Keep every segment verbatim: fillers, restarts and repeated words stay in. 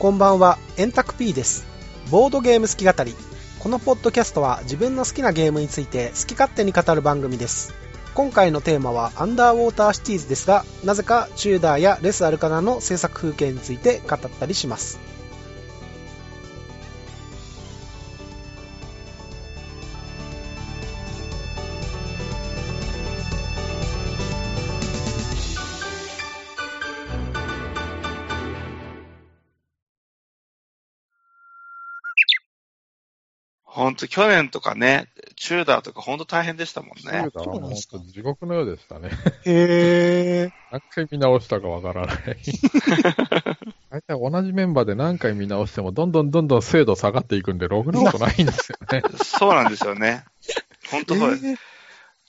こんばんは、エンタク P です。ボードゲーム好き語り。このポッドキャストは自分の好きなゲームについて好き勝手に語る番組です。今回のテーマはアンダーウォーターシティーズですが、なぜかチューダーやレスアルカナの制作風景について語ったりします。本当去年とかね、チューダーとか本当大変でしたもんね。チューダーは本当地獄のようでしたね。へー。何回見直したかわからない。大体同じメンバーで何回見直してもどんどんどんどん精度下がっていくんで、ログのことないんですよね。そうなんですよね。本当そうです。えー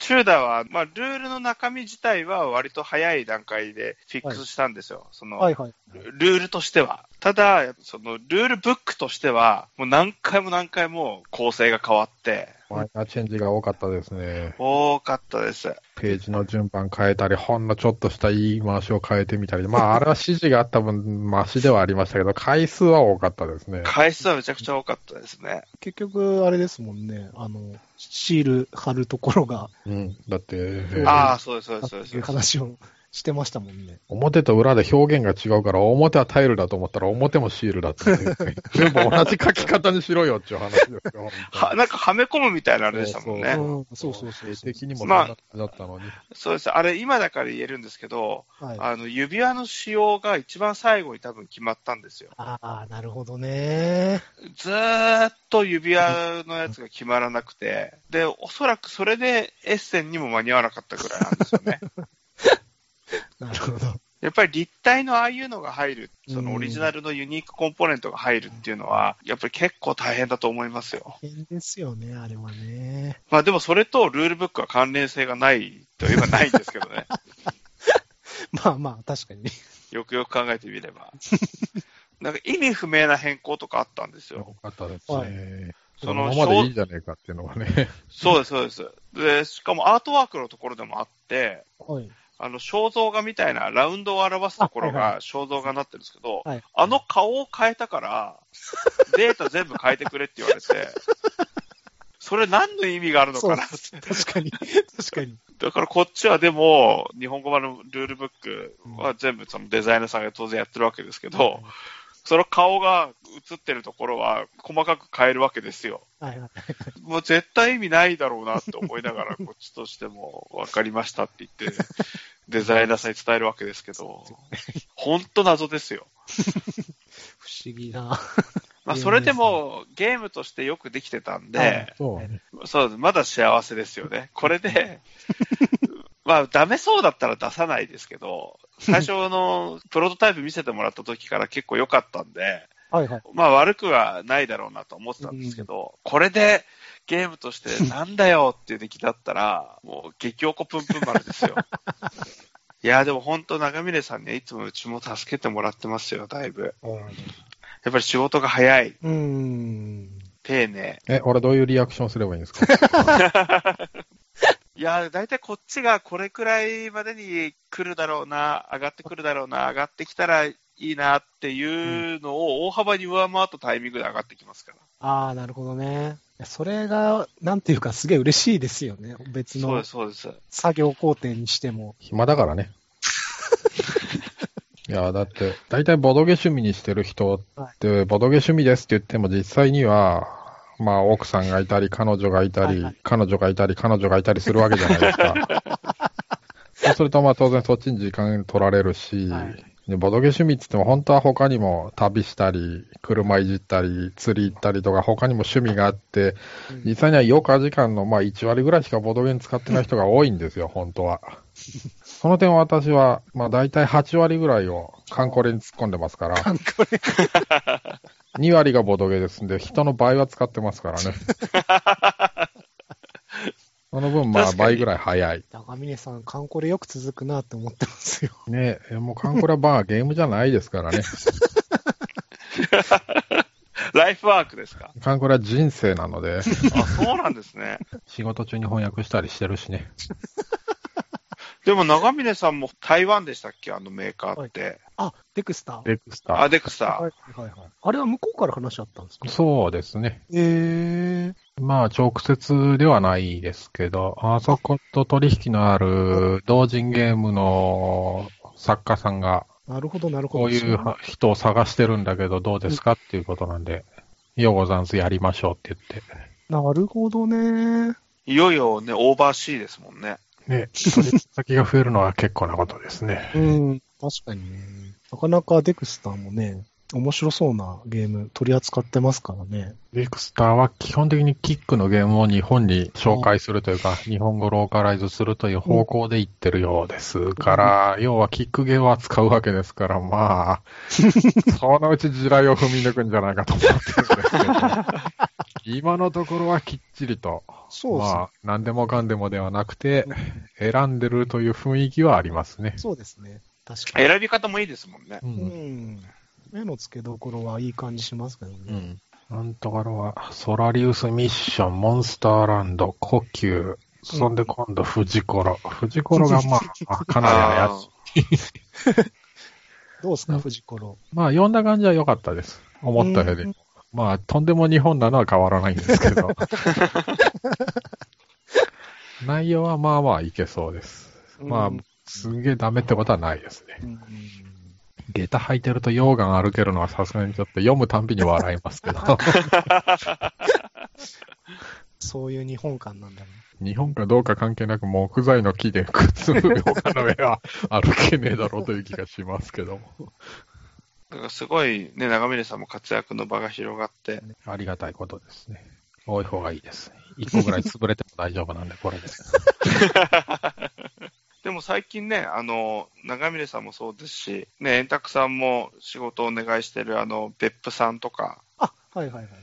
チューダーは、まあ、ルールの中身自体は割と早い段階でフィックスしたんですよ。はい、その、はいはい、ルールとしては。ただ、そのルールブックとしては、もう何回も何回も構成が変わって。マイナーチェンジが多かったですね。多かったです。ページの順番変えたり、ほんのちょっとした言い回しを変えてみたり、まあ、あれは指示があった分、マシではありましたけど、回数は多かったですね。回数はめちゃくちゃ多かったですね。結局、あれですもんね、あの、シール貼るところが。うん、だって、ああ、そうです、そうです、そうです。いう話をしてましたもんね。表と裏で表現が違うから、表はタイルだと思ったら、表もシールだって。全部同じ書き方にしろよっていう話ですよ。はなんかはめ込むみたいなあれでしたもんね。そうそうそう。的にもなかったのに。そうです。あれ、今だから言えるんですけど、はい、あの、指輪の使用が一番最後に多分決まったんですよ。ああ、なるほどね。ずーっと指輪のやつが決まらなくて、で、おそらくそれでエッセンにも間に合わなかったぐらいなんですよね。なるほど。やっぱり立体のああいうのが入る、そのオリジナルのユニークコンポーネントが入るっていうのは、やっぱり結構大変だと思いますよ。大変ですよね、あれはね。まあでもそれとルールブックは関連性がないといえばないんですけどね。まあまあ、確かにね。よくよく考えてみれば。なんか意味不明な変更とかあったんですよ。あったですね。はい、そのままでいいじゃねえかっていうのがね。そうです、そうです。で、しかもアートワークのところでもあって、はい、あの肖像画みたいなラウンドを表すところが肖像画になってるんですけど、あ、はいはい、あの顔を変えたからデータ全部変えてくれって言われて、それ何の意味があるのかなって。確かに確かに。だからこっちはでも日本語版のルールブックは全部そのデザイナーさんが当然やってるわけですけど、うん、その顔が映ってるところは細かく変えるわけですよ。はいはい、もう絶対意味ないだろうなって思いながら、こっちとしても分かりましたって言ってデザイナーさんに伝えるわけですけど、本当謎ですよ。不思議な。まあそれでもゲームとしてよくできてたんで、そうそうです。まだ幸せですよね。これでまあダメそうだったら出さないですけど、最初のプロトタイプ見せてもらった時から結構良かったんで、はいはい、まあ悪くはないだろうなと思ってたんですけど、うん、これでゲームとしてなんだよっていう出来だったら、もう激おこぷんぷん丸ですよ。いやでも本当長峰さんにはいつもうちも助けてもらってますよ、だいぶ。うん、やっぱり仕事が早い。うん。丁寧。え、俺どういうリアクションすればいいんですか？いやだいたいこっちがこれくらいまでに来るだろうな、上がってくるだろうな、上がってきたらいいなっていうのを大幅に上回ったタイミングで上がってきますから。ああ、なるほどね。それがなんていうかすげえ嬉しいですよね。別の作業工程にしても暇だからね。いやだってだいたいボドゲ趣味にしてる人って、はい、ボドゲ趣味ですって言っても実際にはまあ、奥さんがいたり、彼女がいたり、はいはい、彼女がいたり、彼女がいたりするわけじゃないですか。そうすると、まあ、当然そっちに時間取られるし、はい、でボドゲ趣味って言っても、本当は他にも旅したり、車いじったり、釣り行ったりとか、他にも趣味があって、うん、実際にはようかじかんのまあいちわりぐらいしかボドゲに使ってない人が多いんですよ、本当は。その点私は、まあ、大体はちわりぐらいをカンコレに突っ込んでますから。カンコレにわりがボドゲですんで、人の倍は使ってますからね。その分、まあ、倍ぐらい早い。長峰さん、カンコレよく続くなって思ってますよ。ねえ、もうカンコレはバーゲームじゃないですからね。ライフワークですか？カンコレは人生なので。あ、そうなんですね。仕事中に翻訳したりしてるしね。でも長峰さんも台湾でしたっけ、あのメーカーって、はい、あ、デクスターデクスターあ、デクスター、はいはいはい、あれは向こうから話し合ったんですか。そうですね、えー、まあ直接ではないですけど、あそこと取引のある同人ゲームの作家さんが、なるほどなるほど、こういう人を探してるんだけどどうですかっていうことなんで、うん、ようござんすやりましょうって言って。なるほどね。いよいよね、オーバーシーですもんね。ね、先が増えるのは結構なことですね。うん、確かにね。なかなかデクスターもね、面白そうなゲーム取り扱ってますからね。デクスターは基本的にキックのゲームを日本に紹介するというか、日本語ローカライズするという方向でいってるようですから、うん、要はキックゲームを扱うわけですから、まあ、そのうち地雷を踏み抜くんじゃないかと思ってるんですけど、今のところはきっちりと、そうですね、まあ、何でもかんでもではなくて、うん、選んでるという雰囲気はありますね。そうですね。確かに。選び方もいいですもんね。うん。うん、目の付けどころはいい感じしますけどね。うん。なんところは、ソラリウスミッション、モンスターランド、呼吸、そんで今度、フジコロ。フジコロがまあ、かなりのやつ。どうですか、フジコロ。まあ、読んだ感じは良かったです。思ったより。うん、まあ、とんでも日本なのは変わらないんですけど。内容はまあまあいけそうです。うん、まあ、すげえダメってことはないですね。うん、下駄履いてると溶岩歩けるのはさすがにちょっと読むたんびに笑いますけど。そういう日本感なんだね。日本かどうか関係なく木材の木でくっつく溶岩の上は歩けねえだろうという気がしますけども。すごいね、長峰さんも活躍の場が広がって。ありがたいことですね。多い方がいいです。一個ぐらい潰れても大丈夫なんで、これです。でも最近ね、あの、長峰さんもそうですし、ね、円卓さんも仕事をお願いしてる、あの、別府さんとか。あ、はいはいはい。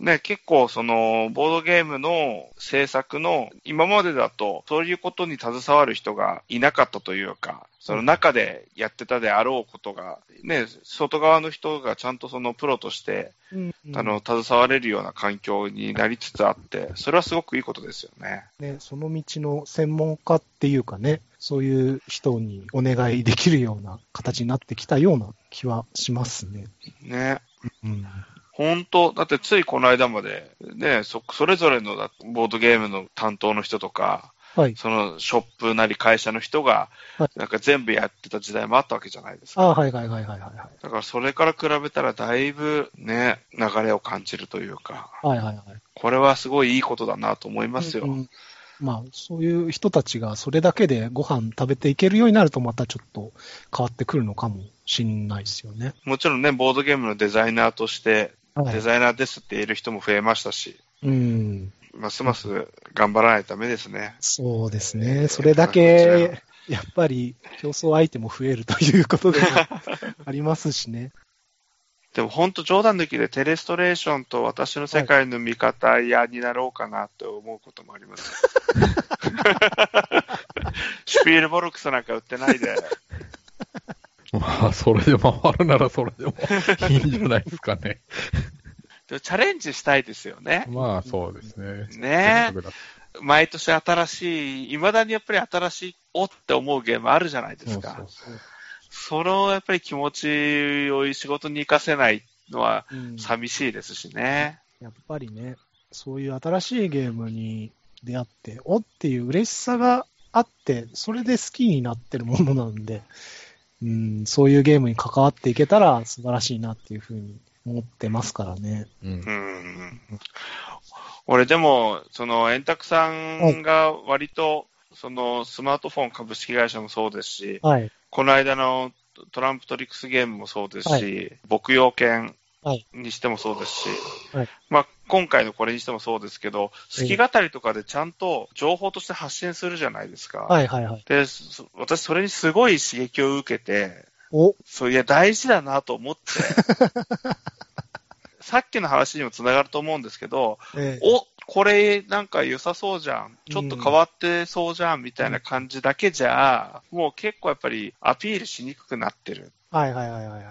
ね、結構そのボードゲームの制作の今までだとそういうことに携わる人がいなかったというか、その中でやってたであろうことが、ね、外側の人がちゃんとそのプロとして、うんうん、あの携われるような環境になりつつあって、それはすごくいいことですよね。ね、その道の専門家っていうかね、そういう人にお願いできるような形になってきたような気はしますね。ね。うん、本当だってついこの間まで、ね、そ, それぞれのボードゲームの担当の人とか、はい、そのショップなり会社の人が、はい、なんか全部やってた時代もあったわけじゃないですか。あ、はいはいはいはいはい。だからそれから比べたらだいぶね、流れを感じるというか、はいはいはい、これはすごいいいことだなと思いますよ。うんうん、まあ、そういう人たちがそれだけでご飯食べていけるようになるとまたちょっと変わってくるのかもしれないですよね。もちろんね、ボードゲームのデザイナーとしてデザイナーですって言える人も増えましたし、うん、ますます頑張らないためですね。そうですね。それだけやっぱり競争相手も増えるということでもありますしね。でも本当冗談抜きでテレストレーションと私の世界の見方やになろうかなって思うこともあります。シュピールボルクスなんか売ってないで。まあ、それで回るならそれでもいいんじゃないですかね。でもチャレンジしたいですよね。まあ、そうですね。ねえ。毎年新しい、いまだにやっぱり新しいおって思うゲームあるじゃないですか。そうそうそう、そのやっぱり気持ちを仕事に生かせないのは寂しいですしね。うん、やっぱりね、そういう新しいゲームに出会って、おっていう嬉しさがあって、それで好きになってるものなんで、うん、そういうゲームに関わっていけたら素晴らしいなっていうふうに思ってますからね。うん。うん、俺でも、その、円卓さんが割と、その、スマートフォン株式会社もそうですし、はい、この間のトランプトリックスゲームもそうですし、はい、牧羊犬にしてもそうですし、はい、まあ、今回のこれにしてもそうですけど、好き語りとかでちゃんと情報として発信するじゃないですか。はいはいはい。で、私それにすごい刺激を受けて、お、そういや大事だなと思って、さっきの話にもつながると思うんですけど、えー、お、これなんか良さそうじゃん、ちょっと変わってそうじゃんみたいな感じだけじゃ、うん、もう結構やっぱりアピールしにくくなってる。はいはいはいはい。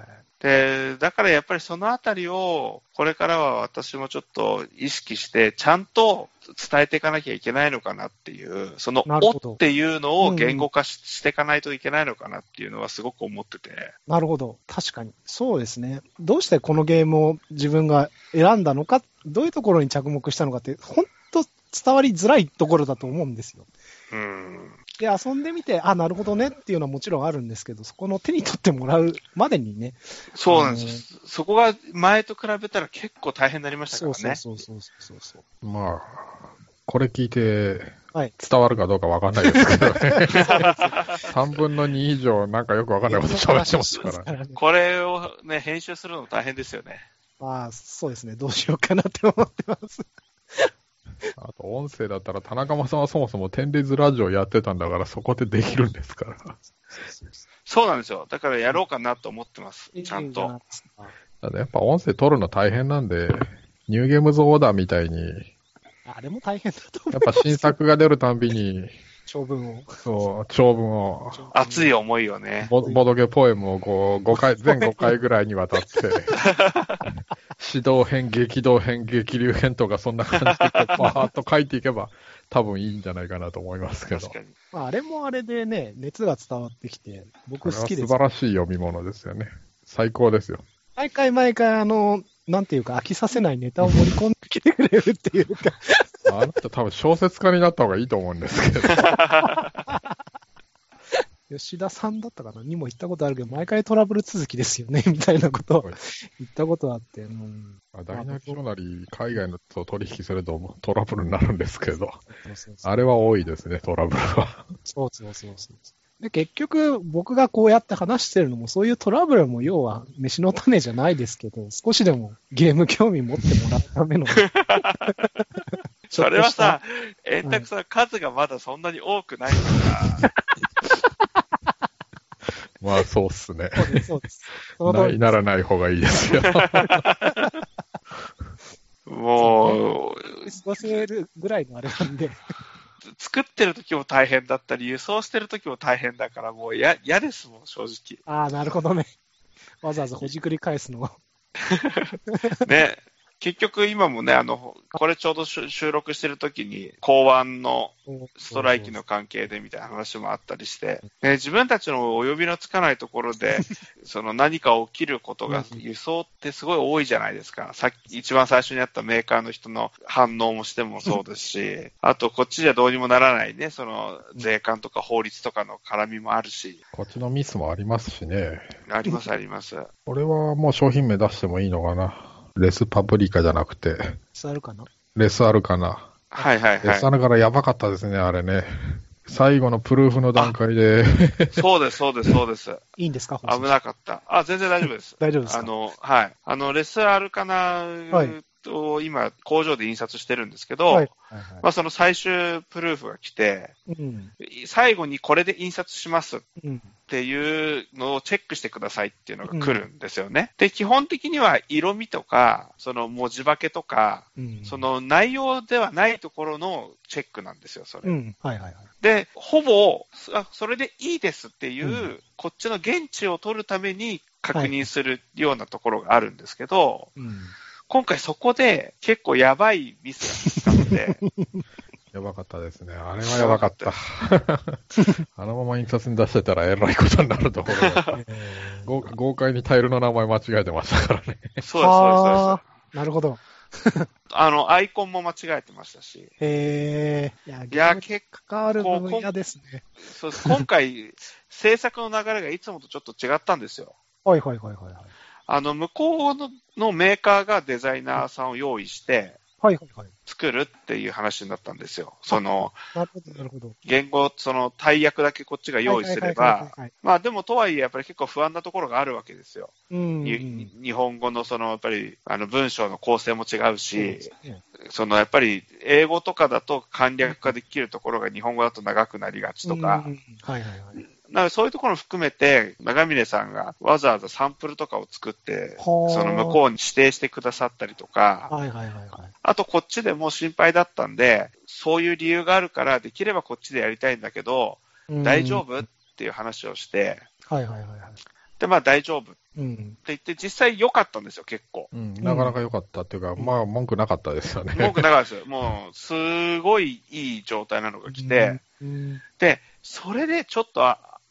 で、だからやっぱりそのあたりをこれからは私もちょっと意識してちゃんと伝えていかなきゃいけないのかなっていう、そのおっていうのを言語化 し,、うん、していかないといけないのかなっていうのはすごく思ってて。なるほど、確かにそうですね。どうしてこのゲームを自分が選んだのか、どういうところに着目したのかって本当伝わりづらいところだと思うんですよ。うん、で遊んでみて、あ、なるほどねっていうのはもちろんあるんですけど、そこの手に取ってもらうまでにね。そうなんです、えー、そこが前と比べたら結構大変になりましたからね。そうそうそうそうそうそう。まあこれ聞いて伝わるかどうか分かんないですけどね、はい、さんぶんのに以上なんかよく分かんないこと喋ってますからね。これをね編集するの大変ですよね。まあそうですね、どうしようかなって思ってますあと音声だったら田中さんはそもそも天理ズラジオやってたんだから、そこでできるんですからそうなんですよ、だからやろうかなと思ってます、うん、ちゃんと。だからやっぱ音声取るの大変なんで、ニューゲームズオーダーみたいにあれも大変だと思います。やっぱ新作が出るたんびに長文をそう長文を熱い思いをね、ボドゲポエムをこうごかい全ごかいぐらいにわたって指導編、激動編、激流編とかそんな感じでバーッと書いていけば多分いいんじゃないかなと思いますけど。確かに、まあ、あれもあれでね熱が伝わってきて僕好きです。素晴らしい読み物ですよね。最高ですよ。毎回毎回あのなんていうか飽きさせないネタを盛り込んできてくれるっていうかあなた多分小説家になった方がいいと思うんですけど吉田さんだったかなにも言ったことあるけど、毎回トラブル続きですよねみたいなことを言ったことあって、うん、あ大学のなり海外のと取引するとトラブルになるんですけど、そうそうそう、あれは多いですねトラブルは。そうそうそうそうで、結局僕がこうやって話してるのもそういうトラブルも要は飯の種じゃないですけど、少しでもゲーム興味持ってもらうためのそれはさ、円卓さん、はい、数がまだそんなに多くないからまあそうっすね。そうです、そうです。ないならない方がいいですよ。もう過ごせるぐらいのあれなんで。作ってる時も大変だったり、輸送してる時も大変だから、もうや嫌ですもん正直。ああなるほどね。わざわざほじくり返すの。ね。結局今もね、あのこれちょうど収録してる時に港湾のストライキの関係でみたいな話もあったりして、ね、自分たちのお呼びのつかないところでその何か起きることが輸送ってすごい多いじゃないですか。さっき一番最初にあったメーカーの人の反応もしてもそうですし、あとこっちじゃどうにもならないね、その税関とか法律とかの絡みもあるし、こっちのミスもありますしね。ありますあります。これはもう商品名出してもいいのかな。レスパプリカじゃなくてレスアルかな、レスアルかな、はいはいはい、レスアルからやばかったですねあれね。最後のプルーフの段階でそうですそうですそうです。いいんですか、危なかった。あ全然大丈夫です大丈夫ですか。あの、はい、あのレスアルかなを今工場で印刷してるんですけど、はいはいはい、まあ、その最終プルーフが来て、うん、最後にこれで印刷します、うんっていうのをチェックしてくださいっていうのが来るんですよね、うん、で基本的には色味とかその文字化けとか、うん、その内容ではないところのチェックなんですよそれ、うんはいはいはい、でほぼあそれでいいですっていう、うん、こっちの現地を取るために確認するようなところがあるんですけど、はいうん、今回そこで結構やばいミスがあったのでやばかったですね。あれはやばかった。あのまま印刷に出してたらえらいことになるところが。豪快にタイルの名前間違えてましたからね。そうです、そうです、そうです。なるほど。あの、アイコンも間違えてましたし。へー。いや、結果、嫌ですね。そうです。今回、制作の流れがいつもとちょっと違ったんですよ。はいはいはいはい。あの、向こうの、のメーカーがデザイナーさんを用意して、はいはいはい、作るっていう話になったんですよ。その言語その大役だけこっちが用意すれば、まあでもとはいえやっぱり結構不安なところがあるわけですよ。うん日本語のそのやっぱりあの文章の構成も違うし、そのやっぱり英語とかだと簡略化できるところが日本語だと長くなりがちとか。うんはいはいはい。なのでそういうところも含めて長峰さんがわざわざサンプルとかを作ってその向こうに指定してくださったりとか、はいはいはいはい、あとこっちでも心配だったんでそういう理由があるからできればこっちでやりたいんだけど大丈夫っていう話をして、はいはいはいはい、で、まあ大丈夫って言って、実際良かったんですよ、結構。うん、なかなか良かったっていうか、うん、まあ文句なかったですよね。文句なかったですよ。もう、すごいいい状態なのが来て、うん、で、それでちょっと、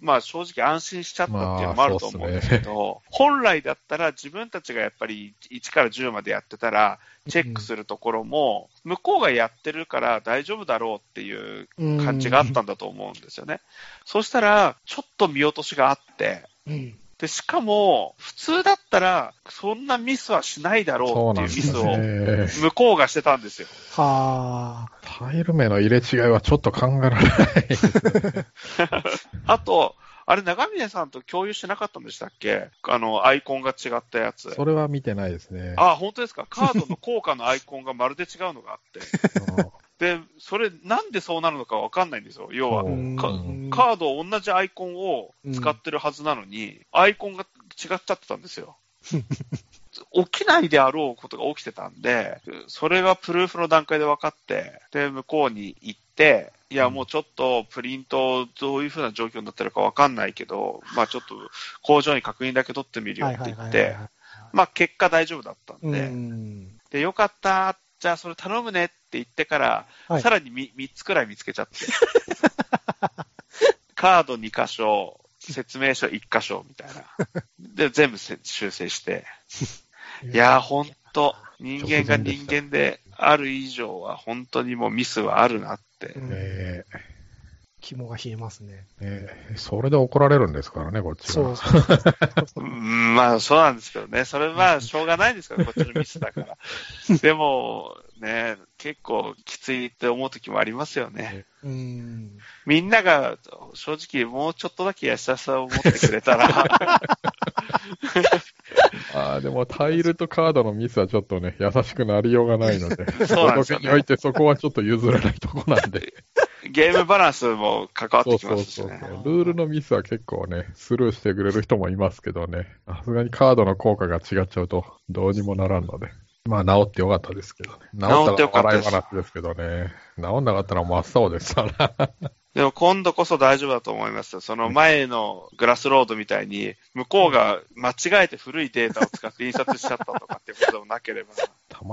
まあ正直安心しちゃったっていうのもあると思うんですけど、まあね、本来だったら自分たちがやっぱりいちからじゅうまでやってたらチェックするところも向こうがやってるから大丈夫だろうっていう感じがあったんだと思うんですよね、うん、そうしたらちょっと見落としがあって、うん、でしかも普通だったらそんなミスはしないだろうっていうミスを向こうがしてたんですよ。はあ、タイル名の入れ違いはちょっと考えられないあとあれ長峰さんと共有してなかったんでしたっけ、あのアイコンが違ったやつ。それは見てないですね。あ、本当ですか。カードの効果のアイコンがまるで違うのがあってで、それなんでそうなるのか分かんないんですよ。要はカード同じアイコンを使ってるはずなのにアイコンが違っちゃってたんですよ起きないであろうことが起きてたんで、それがプルーフの段階で分かって、で向こうに行って、いやもうちょっとプリントどういう風な状況になってるか分かんないけど、まあ、ちょっと工場に確認だけ取ってみるよって言って、まあ結果大丈夫だったんで、うんでよかった、じゃあそれ頼むねって言ってから、はい、さらに 3, 3つくらい見つけちゃってカードに箇所、説明書いち箇所みたいなで全部修正していや本当人間が人間である以上は本当にもうミスはあるなって、えー、肝が冷えますね、えー、それで怒られるんですからねこっちは。そうそうそうまあそうなんですけどね、それはしょうがないですからこっちのミスだからでもね結構きついって思う時もありますよね、えー、うーん、みんなが正直もうちょっとだけ優しさを持ってくれたらあ、でもタイルとカードのミスはちょっとね優しくなりようがないのでそうなんですよね、においてそこはちょっと譲れないとこなんでゲームバランスも関わってきますしね。そうそうそうそう、ルールのミスは結構ねスルーしてくれる人もいますけどね、さすがにカードの効果が違っちゃうとどうにもならんので、まあ治ってよかったですけどね。治ったら笑い話ですけどね、治んなかったら真っ青ですからでも今度こそ大丈夫だと思いますよ。その前のグラスロードみたいに向こうが間違えて古いデータを使って印刷しちゃったとかってこともなければ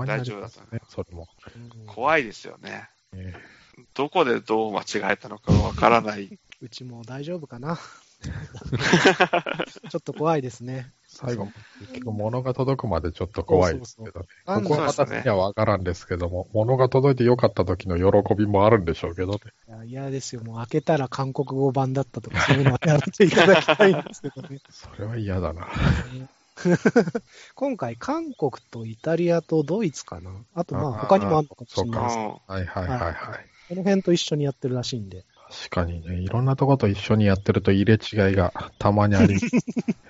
大丈夫だと思いますね。それも怖いですよね、えー、どこでどう間違えたのかわからないうちも大丈夫かなちょっと怖いですね。最後結構物が届くまでちょっと怖いですけどね。そうそうそう、ここは私には分からんですけども、ね、物が届いてよかった時の喜びもあるんでしょうけどね。いや、嫌ですよ。もう開けたら韓国語版だったとかそういうのはやっていただきたいんですけどねそれは嫌だな今回韓国とイタリアとドイツかな、あとまあ他にもあるのかもしれないですけど、はいはいはいはい、この辺と一緒にやってるらしいんで。確かにね、いろんなとこと一緒にやってると入れ違いがたまにあり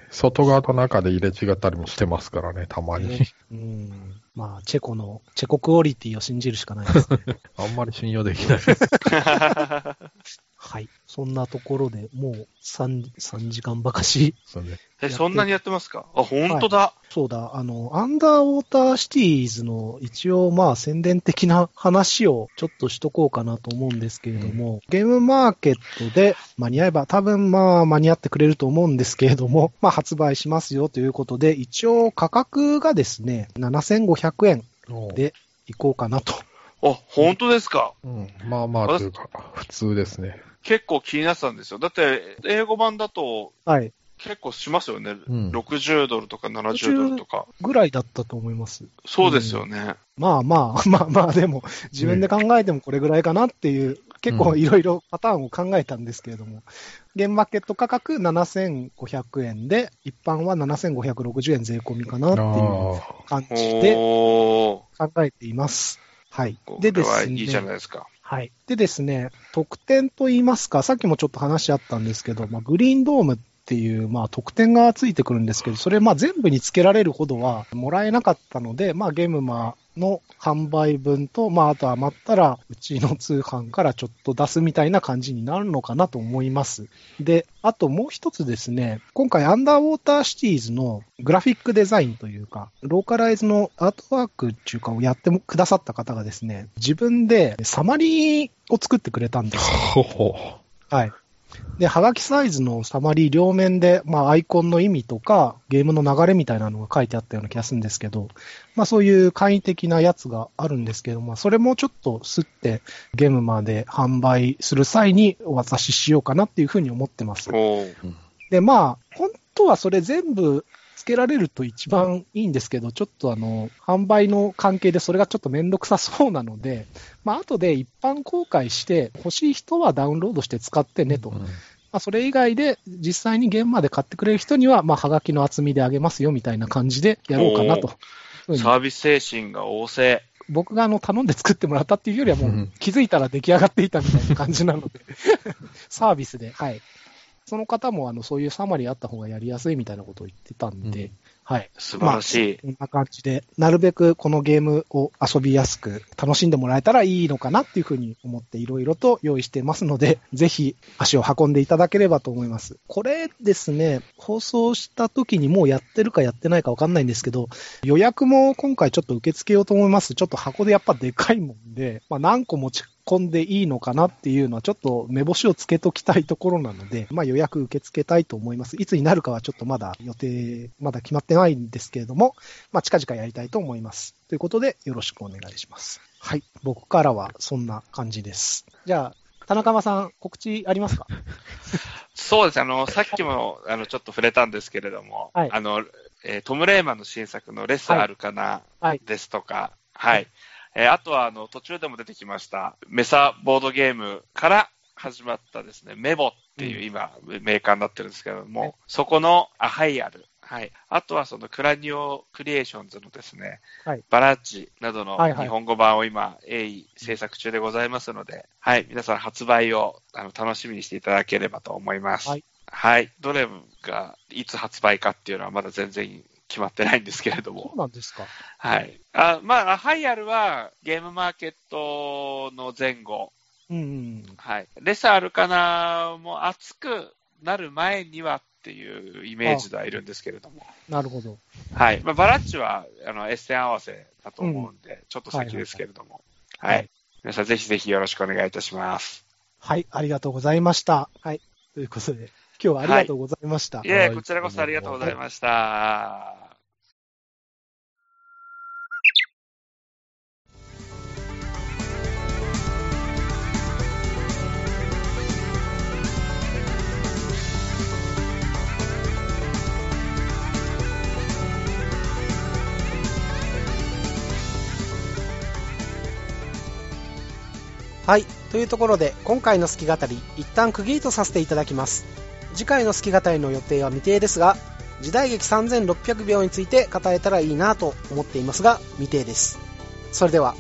外側と中で入れ違ったりもしてますからね、たまに、えー、うん、まあチェコのチェコクオリティを信じるしかないですねあんまり信用できないはい、そんなところでもう 3, さんじかんばかしえ、そんなにやってますか。あ、本当だ、はい、そうだ、あのアンダーウォーターシティーズの一応まあ宣伝的な話をちょっとしとこうかなと思うんですけれども、うん、ゲームマーケットで間に合えば多分まあ間に合ってくれると思うんですけれども、まあ、発売しますよということで、一応価格がですねななせんごひゃくえんでいこうかなと。あ、本当ですか、うん、まあまあというか普通ですね。結構気になってたんですよ。だって英語版だと結構しますよね、はい、うん、ろくじゅうドルとかななじゅうドルとかぐらいだったと思います。そうですよね、うん、まあまあまあまあ、でも自分で考えてもこれぐらいかなっていう、うん、結構いろいろパターンを考えたんですけれども、うん、ゲームマーケット価格ななせんごひゃくえんで一般はななせんごひゃくろくじゅうえん税込みかなっていう感じで考えています。はい、でですね、いいじゃないですか。はい。でですね、特典といいますか、さっきもちょっと話し合ったんですけど、まあ、グリーンドームっていう、まあ、特典がついてくるんですけど、それ、まあ、全部につけられるほどはもらえなかったので、まあ、ゲームマの販売分と、まあ、あと余ったら、うちの通販からちょっと出すみたいな感じになるのかなと思います。で、あともう一つですね、今回、アンダーウォーターシティーズのグラフィックデザインというか、ローカライズのアートワークっていうかをやってもくださった方がですね、自分でサマリーを作ってくれたんですよ。はい。で、はがきサイズのサマリー両面で、まあ、アイコンの意味とかゲームの流れみたいなのが書いてあったような気がするんですけど、まあ、そういう簡易的なやつがあるんですけど、まあ、それもちょっとすってゲームまで販売する際にお渡ししようかなっていうふうに思ってます。で、まあ、本当はそれ全部つけられると一番いいんですけど、ちょっとあの販売の関係でそれがちょっとめんどくさそうなので、まあ後で一般公開して欲しい人はダウンロードして使ってねと、うん、まあ、それ以外で実際にゲームまで買ってくれる人にはまあはがきの厚みであげますよみたいな感じでやろうかなと。サービス精神が旺盛。僕があの頼んで作ってもらったっていうよりはもう気づいたら出来上がっていたみたいな感じなのでサービスで、はい、その方もあのそういうサマリーあった方がやりやすいみたいなことを言ってたんで、うん、はい、素晴らしい。こ、まあ、んな感じでなるべくこのゲームを遊びやすく楽しんでもらえたらいいのかなっていうふうに思っていろいろと用意してますので、ぜひ足を運んでいただければと思います。これですね、放送した時にもうやってるかやってないか分かんないんですけど、予約も今回ちょっと受け付けようと思います。ちょっと箱でやっぱでかいもんで、まあ、何個持ち込んでいいのかなっていうのはちょっと目星をつけときたいところなので、まあ、予約受け付けたいと思います。いつになるかはちょっとまだ予定まだ決まってないんですけれども、まあ、近々やりたいと思いますということでよろしくお願いします。はい、僕からはそんな感じです。じゃあ田中間さん、告知ありますか？そうです、あのさっきもあのちょっと触れたんですけれども、はい、あのえー、トム・レーマンの新作のレスあるかなですとか、はい、はいはい、えー、あとはあの途中でも出てきましたメサボードゲームから始まったですね、メボっていう今、うん、メーカーになってるんですけども、ね、そこのアハイアル、はい、あとはそのクラニオクリエーションズのですね、はい、バラッチなどの日本語版を今鋭意制作中でございますので、はい、皆さん発売をあの楽しみにしていただければと思います、はいはい、どれがいつ発売かっていうのはまだ全然決まってないんですけれども。そうなんですか。はい。あ、まあ、アハイアルはゲームマーケットの前後、うんうん、はい、レスアルカナも熱くなる前にはっていうイメージではいるんですけれども。なるほど。はい。まあ、バラッチはあのエッセン合わせだと思うんで、うん、ちょっと先ですけれども、はい、はいはい、皆さんぜひぜひよろしくお願いいたします。はい、ありがとうございました。はい、ということで今日はありがとうございました。はい、いえ、こちらこそありがとうございました。はい、はい、というところで今回の好き語り一旦区切りとさせていただきます。次回の好き語りの予定は未定ですが、時代劇さんぜんろっぴゃくびょうについて語れたらいいなと思っていますが未定です。それでは。